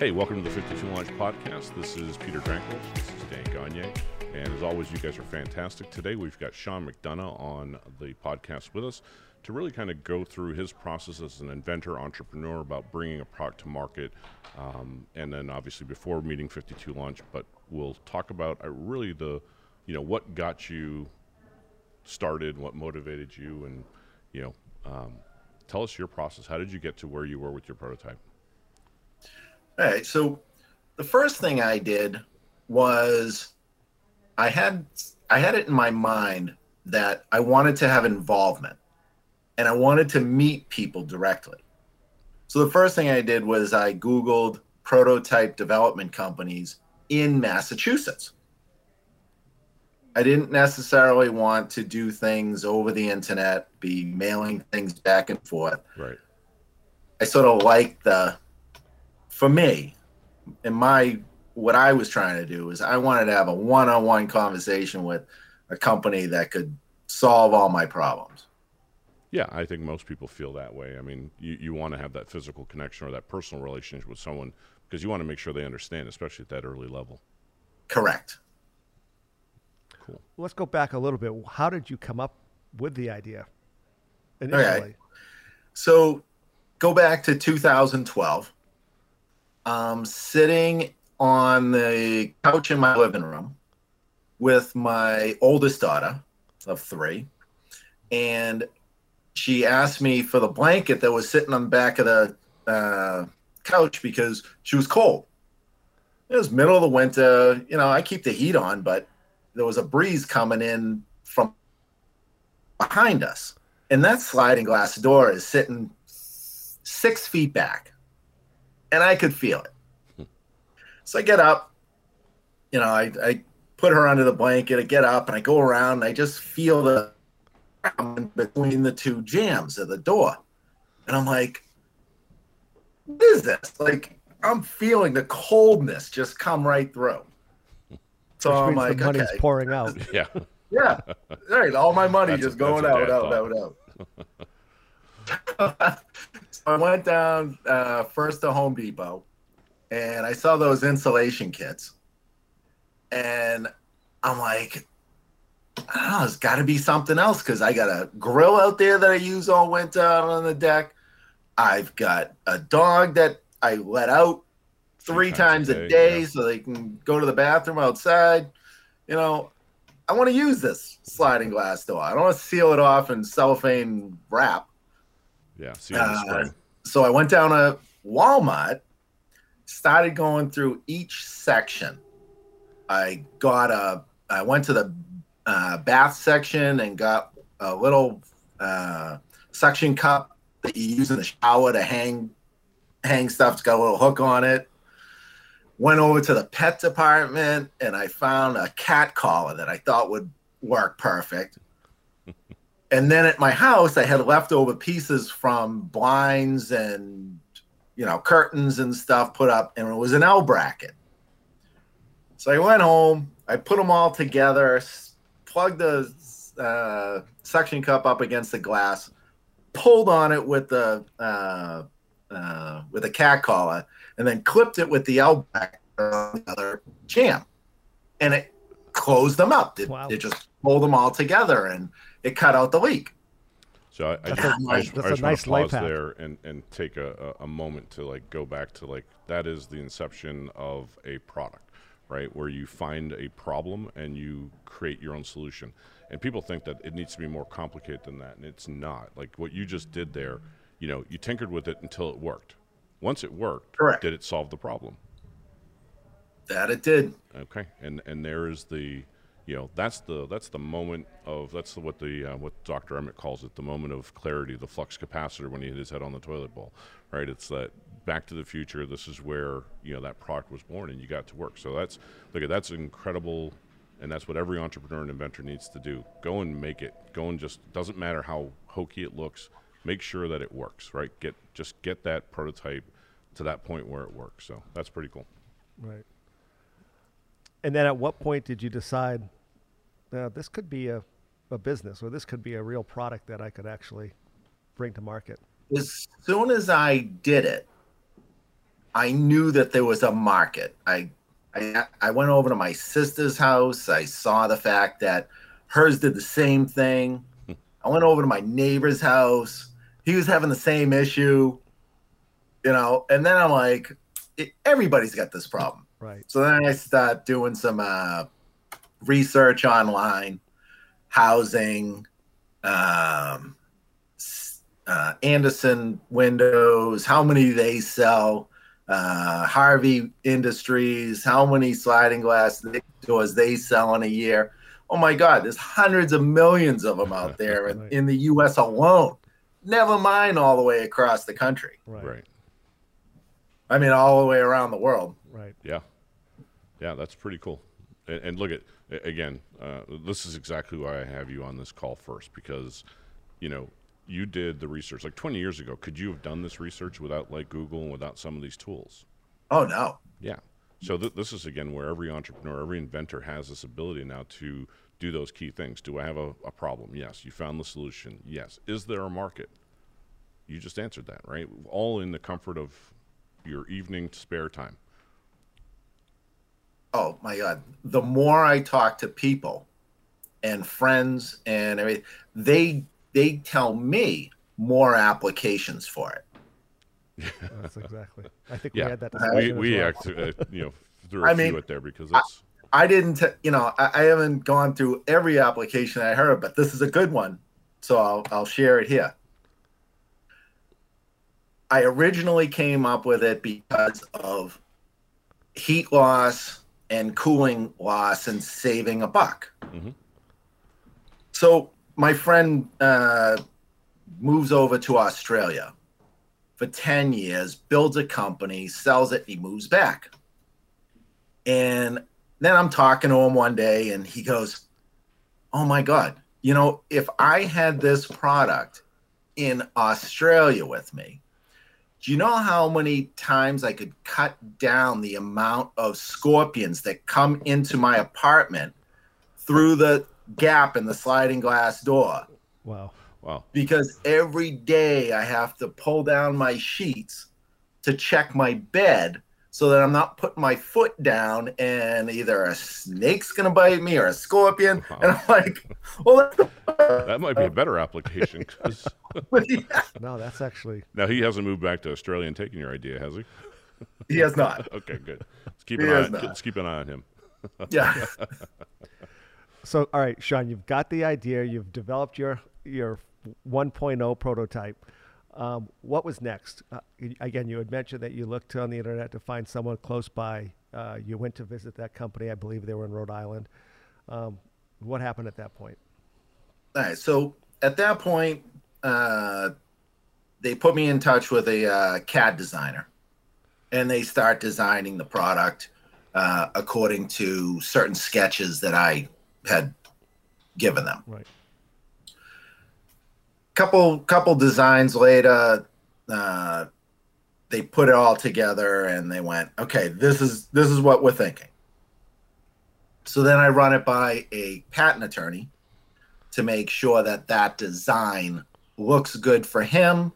Hey, welcome to the 52 Launch Podcast. This is Peter Drankos. This is Dan Gagne. And as always, you guys are fantastic. Today, we've got Sean McDonough on the podcast with us to really kind of go through his process as an inventor, entrepreneur, about bringing a product to market. And then obviously before meeting 52 Launch, but we'll talk about really the, what got you started, what motivated you, and, tell us your process. How did you get to where you were with your prototype? All right. So the first thing I did was I had it in my mind that I wanted to have involvement and I wanted to meet people directly. So the first thing I did was I Googled prototype development companies in Massachusetts. I didn't necessarily want to do things over the internet, be mailing things back and forth. Right. I sort of liked for me, and what I was trying to do is I wanted to have a one-on-one conversation with a company that could solve all my problems. Yeah, I think most people feel that way. I mean, you want to have that physical connection or that personal relationship with someone because you want to make sure they understand, especially at that early level. Correct. Cool. Let's go back a little bit. How did you come up with the idea initially? Okay. So go back to 2012. Sitting on the couch in my living room with my oldest daughter of 3, and she asked me for the blanket that was sitting on the back of the couch because she was cold. It was middle of the winter. I keep the heat on, but there was a breeze coming in from behind us, and that sliding glass door is sitting 6 feet back. And I could feel it. So I get up, I put her under the blanket, I get up and I go around and I just feel the between the two jams of the door. And I'm like, what is this? Like, I'm feeling the coldness just come right through. So I'm like, the money's pouring out. Yeah. Yeah. Right. All my money just going out. So I went down first to Home Depot, and I saw those insulation kits, and I'm like, I don't know, there's got to be something else because I got a grill out there that I use all winter out on the deck. I've got a dog that I let out 3 times a day so they can go to the bathroom outside. I want to use this sliding glass door. I don't want to seal it off and cellophane wrap. Yeah. See you in the spring. So I went down to Walmart, started going through each section. I went to the bath section and got a little suction cup that you use in the shower to hang stuff. It's got a little hook on it. Went over to the pet department and I found a cat collar that I thought would work perfect. And then at my house, I had leftover pieces from blinds and, curtains and stuff put up, and it was an L bracket. So I went home, I put them all together, plugged the suction cup up against the glass, pulled on it with a cat collar, and then clipped it with the L bracket on the other jam. And it closed them up. Wow. It just pulled them all together, and it cut out the leak. So I just want to pause there and take a moment to go back to that is the inception of a product, right? Where you find a problem and you create your own solution. And people think that it needs to be more complicated than that, and it's not. Like what you just did there, you tinkered with it until it worked. Once it worked, correct, did it solve the problem? That it did. Okay, and there is the. That's the moment of, what Dr. Emmett calls it, the moment of clarity, the flux capacitor when he hit his head on the toilet bowl, right? It's that back to the future. This is where, that product was born and you got to work. So that's incredible. And that's what every entrepreneur and inventor needs to do. Go and make it. Go and just, doesn't matter how hokey it looks, make sure that it works, right? Just get that prototype to that point where it works. So that's pretty cool. Right. And then at what point did you decide, this could be a business, or this could be a real product that I could actually bring to market? As soon as I did it, I knew that there was a market. I went over to my sister's house. I saw the fact that hers did the same thing. I went over to my neighbor's house. He was having the same issue, you know. And then I'm like, everybody's got this problem. Right. So then I start doing some research online, housing, Anderson Windows, how many they sell, Harvey Industries, how many sliding glass doors they sell in a year. Oh my God, there's hundreds of millions of them out there in the U.S. alone. Never mind all the way across the country. Right. I mean, all the way around the world. Right. Yeah. Yeah, that's pretty cool. And look at, again, this is exactly why I have you on this call first, because, you know, you did the research like 20 years ago. Could you have done this research without like Google and without some of these tools? Oh, no. Yeah. So this is, again, where every entrepreneur, every inventor has this ability now to do those key things. Do I have a problem? Yes. You found the solution. Yes. Is there a market? You just answered that, right? All in the comfort of your evening spare time. Oh, my God. The more I talk to people and friends and everything, they tell me more applications for it. That's exactly. I think we had that discussion. We you know, threw a few at there because it's. I didn't, you know, I haven't gone through every application I heard, but this is a good one, so I'll share it here. I originally came up with it because of heat loss and cooling loss and saving a buck. Mm-hmm. So my friend moves over to Australia for 10 years, builds a company, sells it, and he moves back. And then I'm talking to him one day, and he goes, oh, my God, you know, if I had this product in Australia with me, do you know how many times I could cut down the amount of scorpions that come into my apartment through the gap in the sliding glass door? Wow. Wow. Because every day I have to pull down my sheets to check my bed so that I'm not putting my foot down and either a snake's going to bite me or a scorpion. Wow. And I'm like, well, that might be a better application. Yeah. No, that's actually. Now, he hasn't moved back to Australia and taken your idea, has he? He has not. Okay, good. Let's keep an eye on him. Yeah. So, all right, Sean, you've got the idea. You've developed your 1.0 prototype. What was next? Again, you had mentioned that you looked on the internet to find someone close by. You went to visit that company. I believe they were in Rhode Island. What happened at that point? All right. So at that point, they put me in touch with a CAD designer, and they start designing the product according to certain sketches that I had given them. Right. Couple designs later, they put it all together and they went, okay, this is what we're thinking. So then I run it by a patent attorney to make sure that that design looks good for him.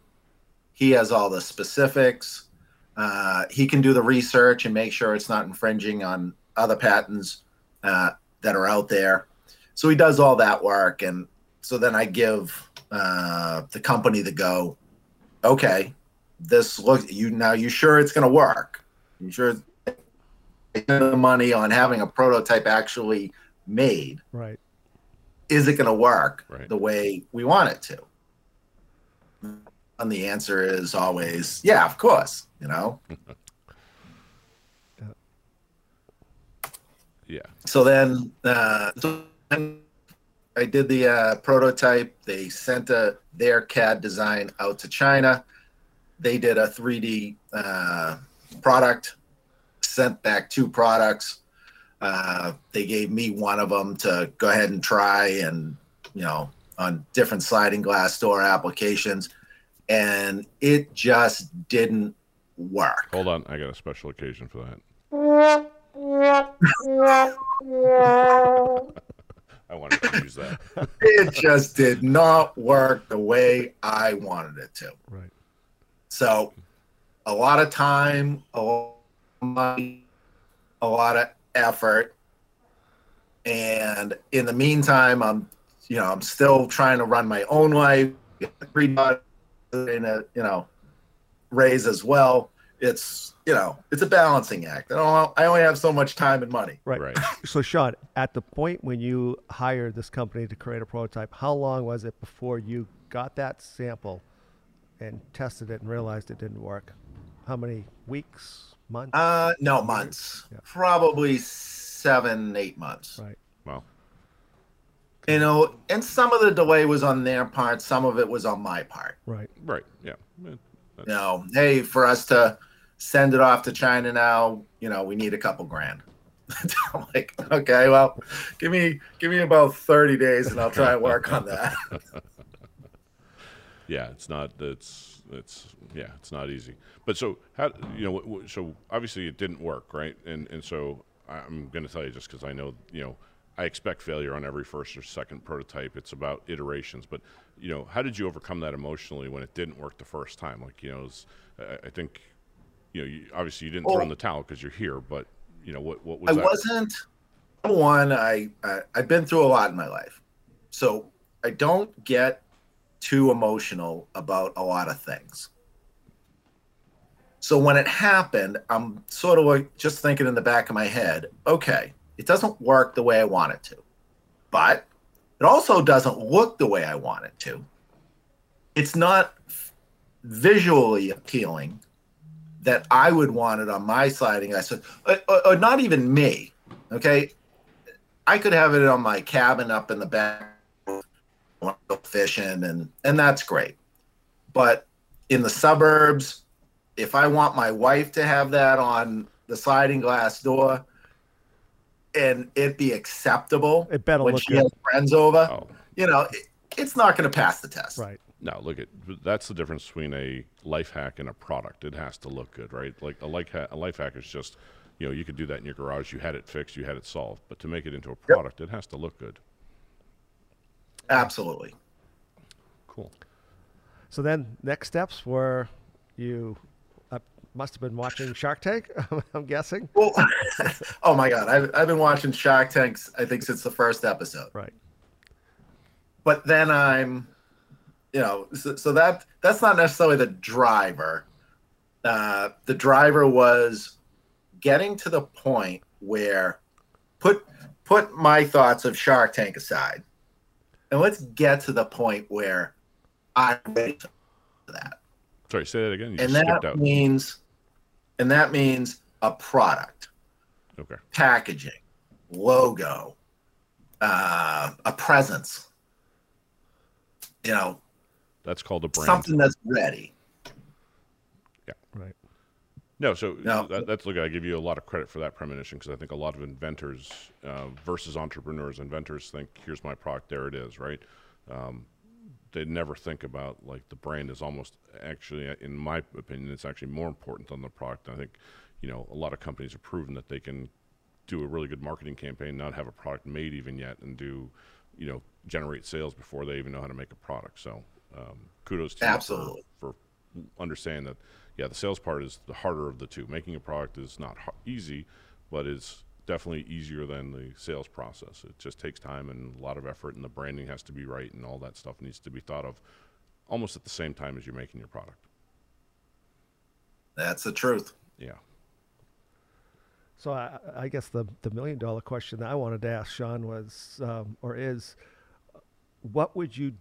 He has all the specifics. He can do the research and make sure it's not infringing on other patents that are out there. So he does all that work. And so then I give the company the go, okay, this looks, you sure it's going to work? You sure the money on having a prototype actually made? Right. Is it going to work the way we want it to? And the answer is always, yeah, of course, you know? Yeah. So then I did the prototype. They sent their CAD design out to China. They did a 3D product, sent back 2 products. They gave me one of them to go ahead and try and, you know, on different sliding glass door applications. And it just didn't work. Hold on. I got a special occasion for that. I wanted to use that. It just did not work the way I wanted it to. Right. So a lot of time, a lot of money, a lot of effort. And in the meantime, I'm still trying to run my own life, raise as well. It's a balancing act. I only have so much time and money. Right. So Sean, at the point when you hired this company to create a prototype, how long was it before you got that sample and tested it and realized it didn't work? How many weeks, months? No, months. Yeah. Probably 7-8 months. Right. Wow. And some of the delay was on their part. Some of it was on my part. Right. Yeah. Hey, for us to send it off to China now, we need a couple grand. I'm like, okay, well, give me about 30 days and I'll try and work on that. Yeah, it's not easy. But so how, so obviously it didn't work, right? And so I'm going to tell you, just because I know, I expect failure on every first or second prototype. It's about iterations, but how did you overcome that emotionally when it didn't work the first time? Like, I think, obviously you didn't throw in the towel because you're here, but what was that? I've been through a lot in my life. So I don't get too emotional about a lot of things. So when it happened, I'm sort of like just thinking in the back of my head, okay, it doesn't work the way I want it to, but it also doesn't look the way I want it to. It's not visually appealing that I would want it on my siding. I said, or not even me, okay? I could have it on my cabin up in the back fishing, and that's great. But in the suburbs, if I want my wife to have that on the sliding glass door, and it be acceptable when she has friends over, it's not going to pass the test. Right. No, that's the difference between a life hack and a product. It has to look good, right? Like a life hack is just, you could do that in your garage. You had it fixed, you had it solved. But to make it into a product, it has to look good. Absolutely. Cool. So then next steps were you... must have been watching Shark Tank, I'm guessing. Well, oh my God, I've been watching Shark Tanks, I think, since the first episode. Right. But then so that's not necessarily the driver. The driver was getting to the point where put my thoughts of Shark Tank aside, and let's get to the point where I'm ready for that. Sorry, say that again. And that means a product, packaging, logo, a presence. That's called a brand. Something that's ready. Yeah, right. No, so that's look. I give you a lot of credit for that premonition, because I think a lot of inventors versus entrepreneurs, inventors think, "Here's my product, there it is," right? They never think about, the brand is almost actually, in my opinion, it's actually more important than the product. I think, a lot of companies have proven that they can do a really good marketing campaign, not have a product made even yet, and generate sales before they even know how to make a product. So kudos to you for understanding that, the sales part is the harder of the two. Making a product is not easy, but it's definitely easier than the sales process. It just takes time and a lot of effort, and the branding has to be right, and all that stuff needs to be thought of almost at the same time as you're making your product. That's the truth. Yeah. So I guess the million-dollar question that I wanted to ask Sean was, is, what would you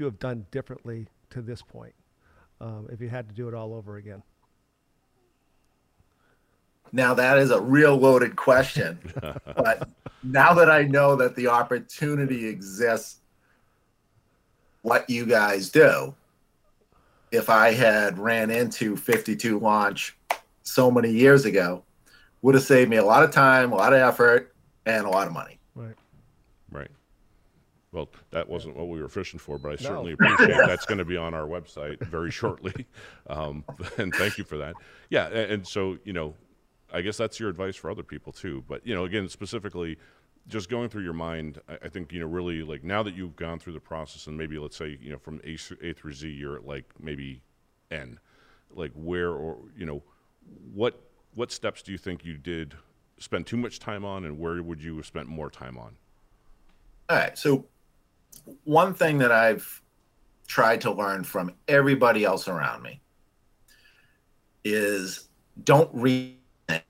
have done differently to this point if you had to do it all over again? Now that is a real loaded question, but now that I know that the opportunity exists, what you guys do, if I had ran into 52 Launch so many years ago, would have saved me a lot of time, a lot of effort, and a lot of money. Right. Well, that wasn't what we were fishing for, but I certainly appreciate that's going to be on our website very shortly. And thank you for that. Yeah, and so, I guess that's your advice for other people too. But, again, specifically just going through your mind, I think, really now that you've gone through the process and maybe let's say, from A through Z, you're at maybe N. like where, or you know, what steps do you think you did spend too much time on, and where would you have spent more time on? All right, so one thing that I've tried to learn from everybody else around me is don't read that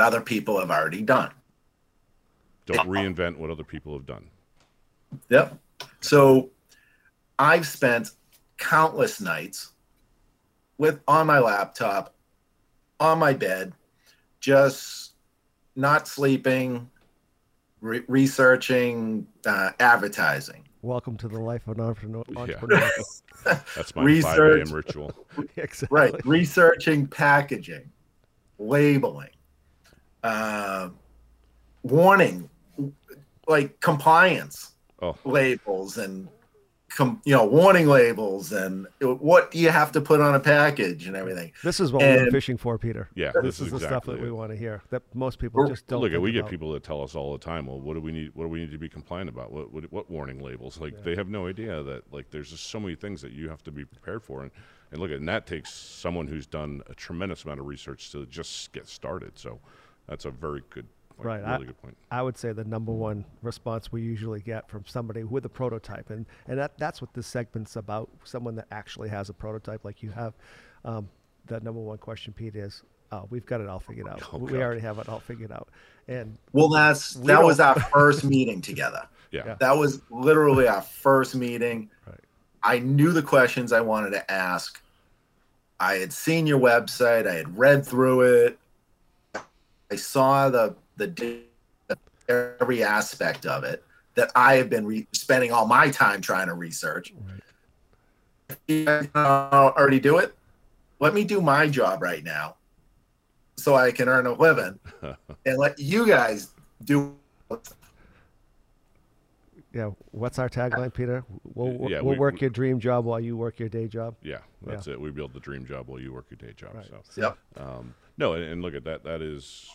other people have already done. Don't reinvent what other people have done. Yep. So I've spent countless nights on my laptop, on my bed, just not sleeping, researching advertising. Welcome to the life of an entrepreneur. Yeah. That's my 5 a.m. ritual. Exactly. Right. Researching packaging, labeling, warning, like compliance labels and, you know, warning labels and what you have to put on a package and everything. This is what we're fishing for, Peter. Yeah, this is exactly the stuff that we want to hear that most people just don't. Look, we get people that tell us all the time, well, what do we need? What do we need to be compliant about? What warning labels? Like they have no idea that like there's just so many things that you have to be prepared for. And look, and that takes someone who's done a tremendous amount of research to just get started. So that's a very good. Right. Really good point. I would say the #1 response we usually get from somebody with a prototype, and that's what this segment's about, someone that actually has a prototype like you have. The #1 question, Pete, is, oh, we've got it all figured out. Oh, we already have it all figured out. And well, that was our first meeting together. Yeah. That was literally our first meeting. Right. I knew the questions I wanted to ask. I had seen your website. I had read through it. I saw every aspect of it that I have been spending all my time trying to research. Right. If you guys already do it, let me do my job right now so I can earn a living and let you guys do. Yeah. What's our tagline, Peter? We'll work your dream job while you work your day job. Yeah, that's it. We build the dream job while you work your day job. Right. So, yep. No, and look at that. That is...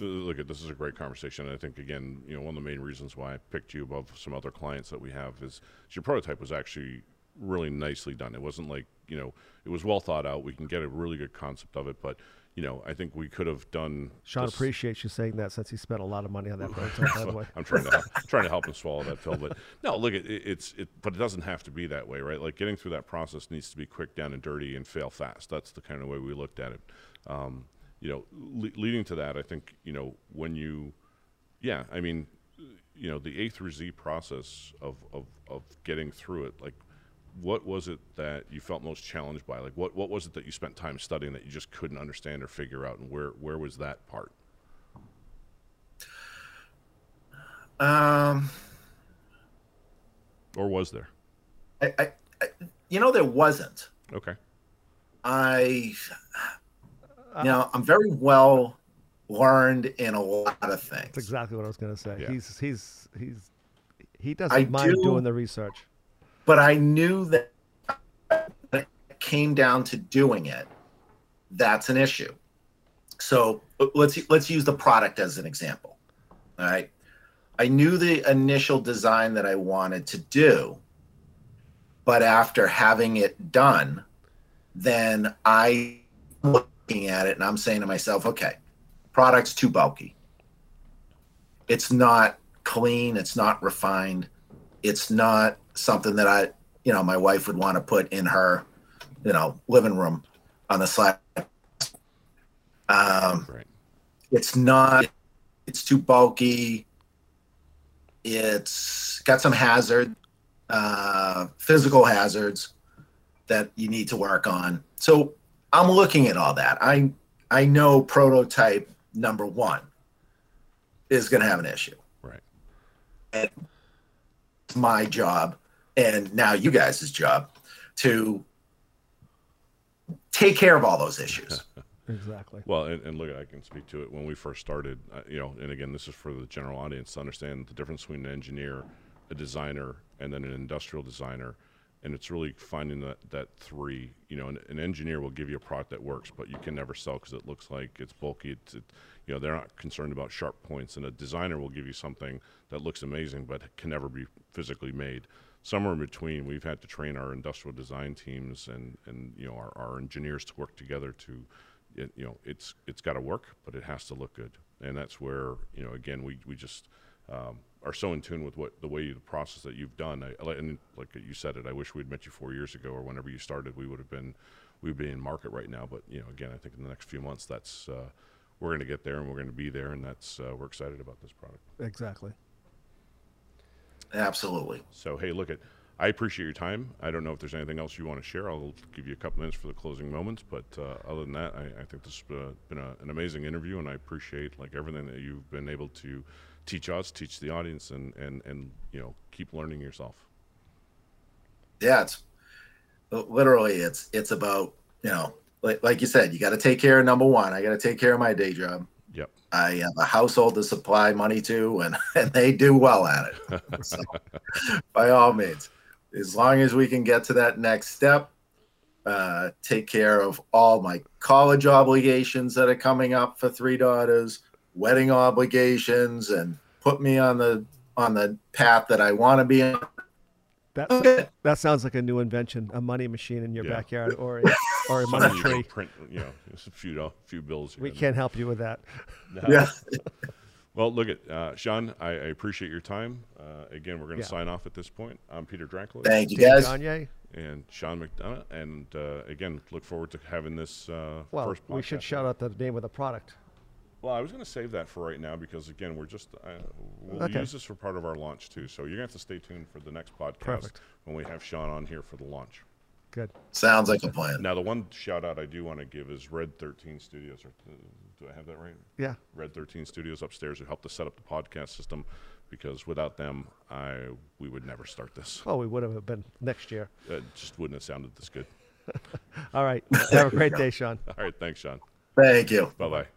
Look, this is a great conversation. I think, again, you know, one of the main reasons why I picked you above some other clients that we have is your prototype was actually really nicely done. It wasn't like, you know, it was well thought out. We can get a really good concept of it, but, you know, I think we could have done. Sean appreciates you saying that since he spent a lot of money on that prototype. Well, I'm trying to help him swallow that pill, but no, look, but it doesn't have to be that way, right? Like getting through that process needs to be quick, down and dirty, and fail fast. That's the kind of way we looked at it. You know, leading to that, I think, you know, when you, yeah, I mean, you know, the A through Z process of getting through it, like, what was it that you felt most challenged by? Like, what was it that you spent time studying that you just couldn't understand or figure out, and where was that part? Or was there? You know, there wasn't. Okay. You know, I'm very well learned in a lot of things. That's exactly what I was going to say. Yeah. He doesn't mind doing the research. But I knew that when it came down to doing it, that's an issue. So let's use the product as an example. All right. I knew the initial design that I wanted to do, but after having it done, then I looking at it and I'm saying to myself, okay, product's too bulky. It's not clean. It's not refined. It's not something that I, you know, my wife would want to put in her, you know, living room on the side. Right. It's not, it's too bulky. It's got some hazard, physical hazards that you need to work on. So I'm looking at all that. I know prototype #1 is going to have an issue. Right. And it's my job, and now you guys' job, to take care of all those issues. Exactly. Well, and look, I can speak to it. When we first started, you know, and again, this is for the general audience to understand the difference between an engineer, a designer, and then an industrial designer. And it's really finding that three, you know, an engineer will give you a product that works, but you can never sell because it looks like it's bulky. You know, they're not concerned about sharp points. And a designer will give you something that looks amazing, but can never be physically made. somewhere in between, we've had to train our industrial design teams and you know, our engineers to work together to, you know, it's got to work, but it has to look good. And that's where, you know, again, we just are so in tune with what the way the process that you've done. And like you said it, I wish we'd met you 4 years ago or whenever you started, we'd be in market right now. But, you know, again, I think in the next few months, that's we're going to get there and we're going to be there. And that's we're excited about this product. Exactly. Absolutely. So, hey, look, I appreciate your time. I don't know if there's anything else you want to share. I'll give you a couple minutes for the closing moments. But other than that, I think this has been an amazing interview, and I appreciate like everything that you've been able to teach us, teach the audience, and you know, keep learning yourself. Yeah, it's literally it's about, you know, like you said, you got to take care of number one. I got to take care of my day job. Yep. I have a household to supply money to, and they do well at it. So, by all means, as long as we can get to that next step, take care of all my college obligations that are coming up for 3 daughters, wedding obligations, and put me on the path that I want to be on. That sounds like a new invention, a money machine in your backyard, or a money tree. Print, you know, just a few bills. We can't help you with that. No. Yeah. Well, look at Sean. I appreciate your time. Again, we're going to sign off at this point. I'm Peter Drankos. Thank you, guys. Dan Gagne. And Sean McDonough. And again, look forward to having this first podcast. We should shout out the name of the product. Well, I was going to save that for right now because, again, we're just we'll use this for part of our launch, too. So you're going to have to stay tuned for the next podcast when we have Sean on here for the launch. Good. Sounds like a plan. Now, the one shout-out I do want to give is Red 13 Studios. Do I have that right? Yeah. Red 13 Studios upstairs who helped us set up the podcast system, because without them, we would never start this. Well, we would have been next year. It just wouldn't have sounded this good. All right. Have a great day, Sean. All right. Thanks, Sean. Thank you. Bye-bye.